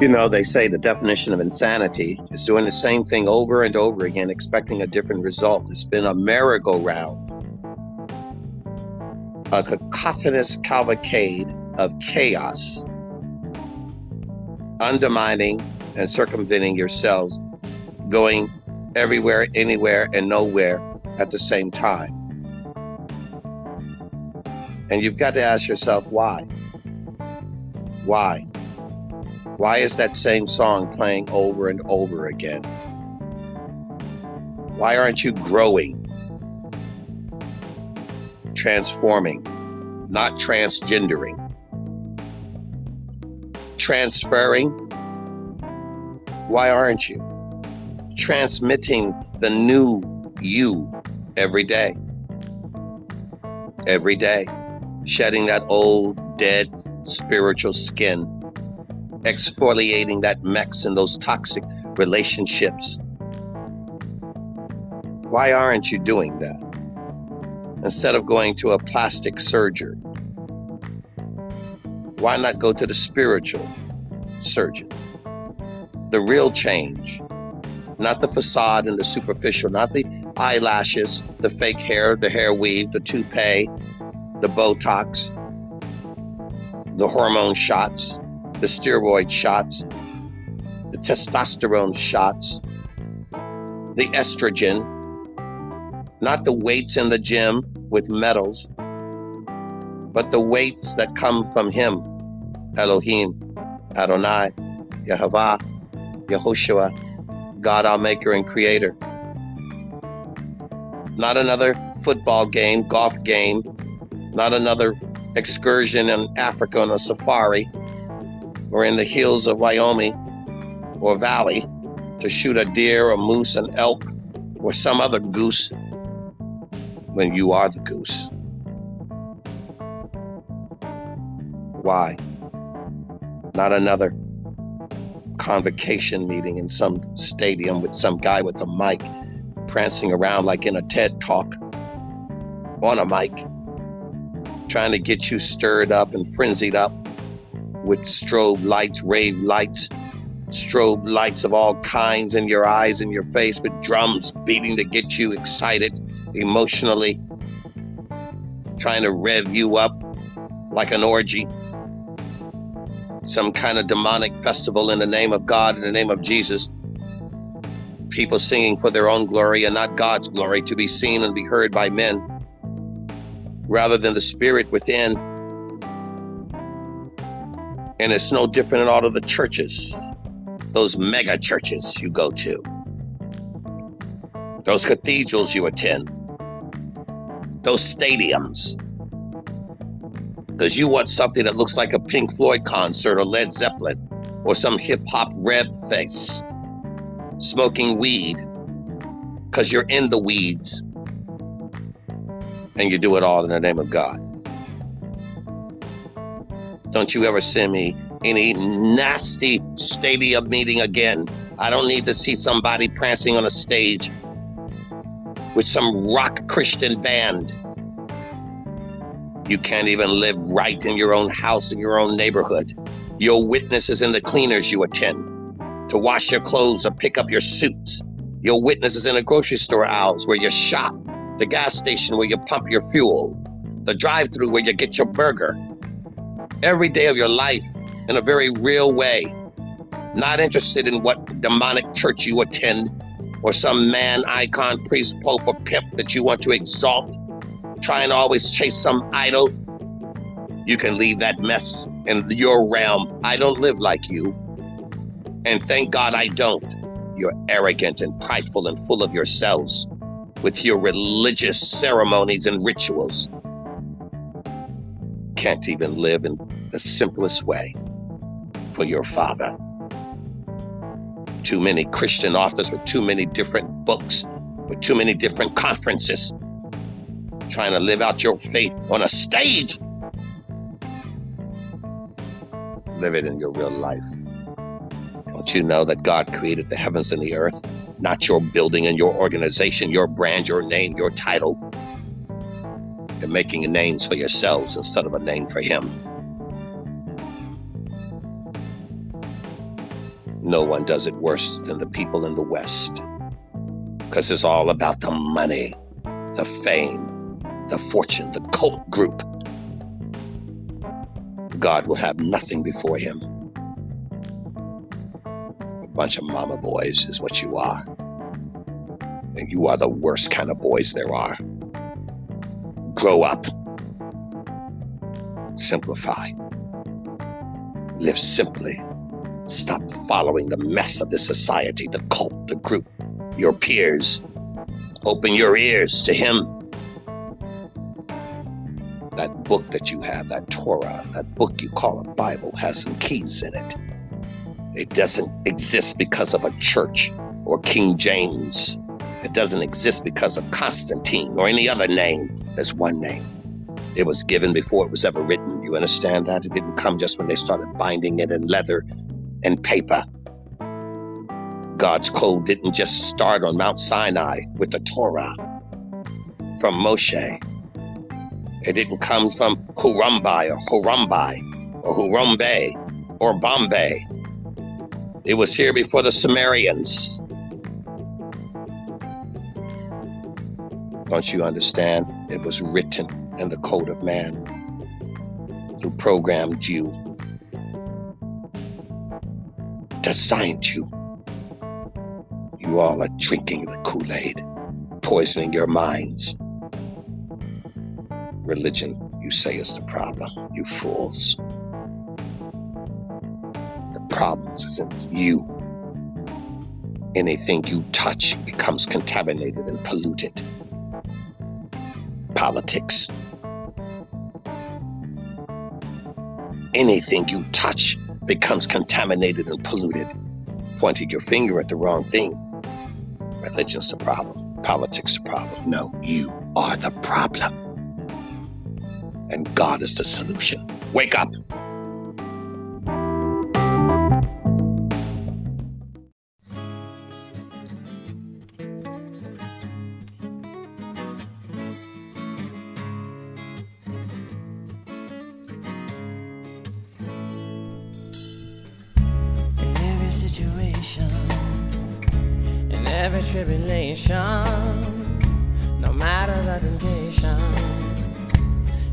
You know, they say the definition of insanity is doing the same thing over and over again, expecting a different result. It's been a merry-go-round, a cacophonous cavalcade of chaos, undermining and circumventing yourselves, going everywhere, anywhere, and nowhere at the same time. And you've got to ask yourself, why? Why? Why is that same song playing over and over again? Why aren't you growing, transforming, not transgendering, transferring? Why aren't you transmitting the new you every day? Every day, shedding that old, dead, spiritual skin, exfoliating that mess in those toxic relationships. Why aren't you doing that? Instead of going to a plastic surgeon, why not go to the spiritual surgeon? The real change, not the facade and the superficial, not the eyelashes, the fake hair, the hair weave, the toupee, the Botox, the hormone shots, the steroid shots, the testosterone shots, the estrogen, not the weights in the gym with medals, but the weights that come from Him, Elohim, Adonai, Yehovah, Yehoshua, God our Maker and Creator. Not another football game, golf game, not another excursion in Africa on a safari, or in the hills of Wyoming or valley to shoot a deer, a moose, an elk, or some other goose when you are the goose. Why? Not another convocation meeting in some stadium with some guy with a mic prancing around like in a TED talk on a mic, trying to get you stirred up and frenzied up with strobe lights, rave lights, strobe lights of all kinds in your eyes, in your face, with drums beating to get you excited emotionally, trying to rev you up like an orgy, some kind of demonic festival in the name of God, in the name of Jesus. People singing for their own glory and not God's glory, to be seen and be heard by men, rather than the spirit within. And it's no different in all of the churches, those mega churches you go to, those cathedrals you attend, those stadiums. Because you want something that looks like a Pink Floyd concert or Led Zeppelin or some hip hop red face smoking weed, because you're in the weeds, and you do it all in the name of God. Don't you ever send me any nasty stadium meeting again. I don't need to see somebody prancing on a stage with some rock Christian band. You can't even live right in your own house, in your own neighborhood. Your witness is in the cleaners you attend, to wash your clothes or pick up your suits. Your witness is in the grocery store aisles where you shop, the gas station where you pump your fuel, the drive-thru where you get your burger. Every day of your life in a very real way, not interested in what demonic church you attend or some man, icon, priest, pope, or pimp that you want to exalt, trying to always chase some idol. You can leave that mess in your realm. I don't live like you, and thank God I don't. You're arrogant and prideful and full of yourselves with your religious ceremonies and rituals. Can't even live in the simplest way for your Father. Too many Christian authors with too many different books, with too many different conferences, trying to live out your faith on a stage. Live it in your real life. Don't you know that God created the heavens and the earth, not your building and your organization, your brand, your name, your title? You're making names for yourselves instead of a name for Him. No one does it worse than the people in the West, because it's all about the money, the fame, the fortune, the cult group. God will have nothing before him. A bunch of mama boys is what you are. And you are the worst kind of boys there are. Grow up. Simplify. Live simply. Stop following the mess of this society, the cult, the group, your peers. Open your ears to him. That book that you have, that Torah, that book you call a Bible, has some keys in it. It doesn't exist because of a church or King James. It doesn't exist because of Constantine or any other name. There's one name. It was given before it was ever written. You understand that? It didn't come just when they started binding it in leather and paper. God's code didn't just start on Mount Sinai with the Torah from Moshe. It didn't come from Harambe or Hurumbe or Bombay. It was here before the Sumerians. Don't you understand? It was written in the code of man who programmed you, designed you. You all are drinking the Kool-Aid, poisoning your minds. Religion, you say, is the problem, you fools. The problem isn't you. Anything you touch becomes contaminated and polluted. Politics. Anything you touch becomes contaminated and polluted. Pointing your finger at the wrong thing. Religion's the problem. Politics the problem. No, you are the problem. And God is the solution. Wake up! In every tribulation, no matter the temptation,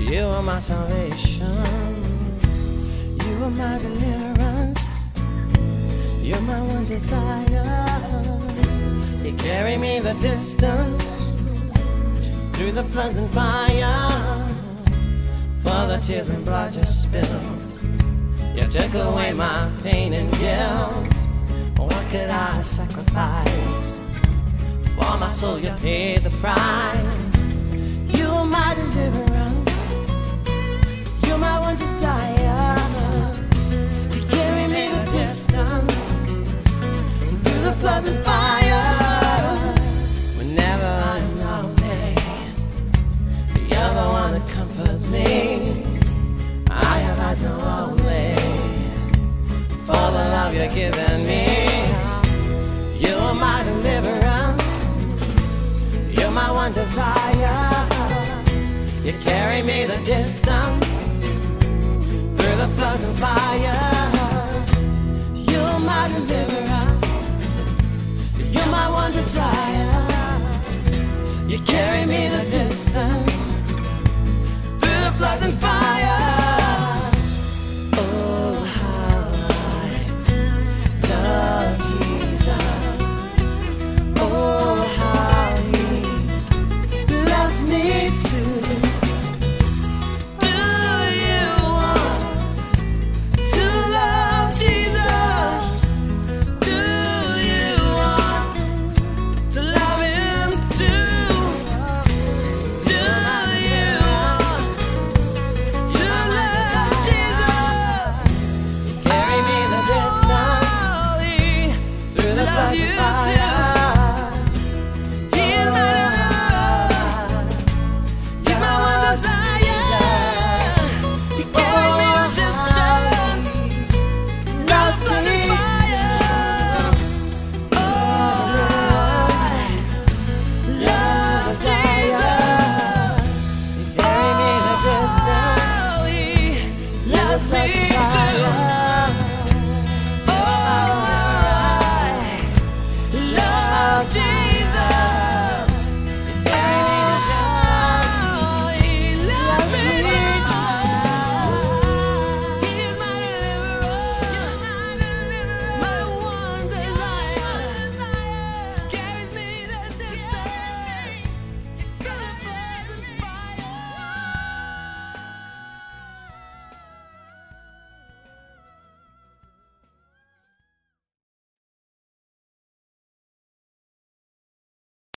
you are my salvation, you are my deliverance, you're my one desire. You carry me the distance, through the floods and fire, for the tears and blood you spilled, you took away my pain and guilt. What could I sacrifice? For my soul you paid the price. You are my deliverance, you're my one desire. You carry me the distance, through the floods and fires. Whenever I'm lonely, you're the one that comforts me. I have eyes so lonely, for the love you're giving me. You're my deliverance, you're my one desire. You carry me the distance, through the floods and fires. You're my deliverance, you're my one desire. You carry me the distance, through the floods and fires.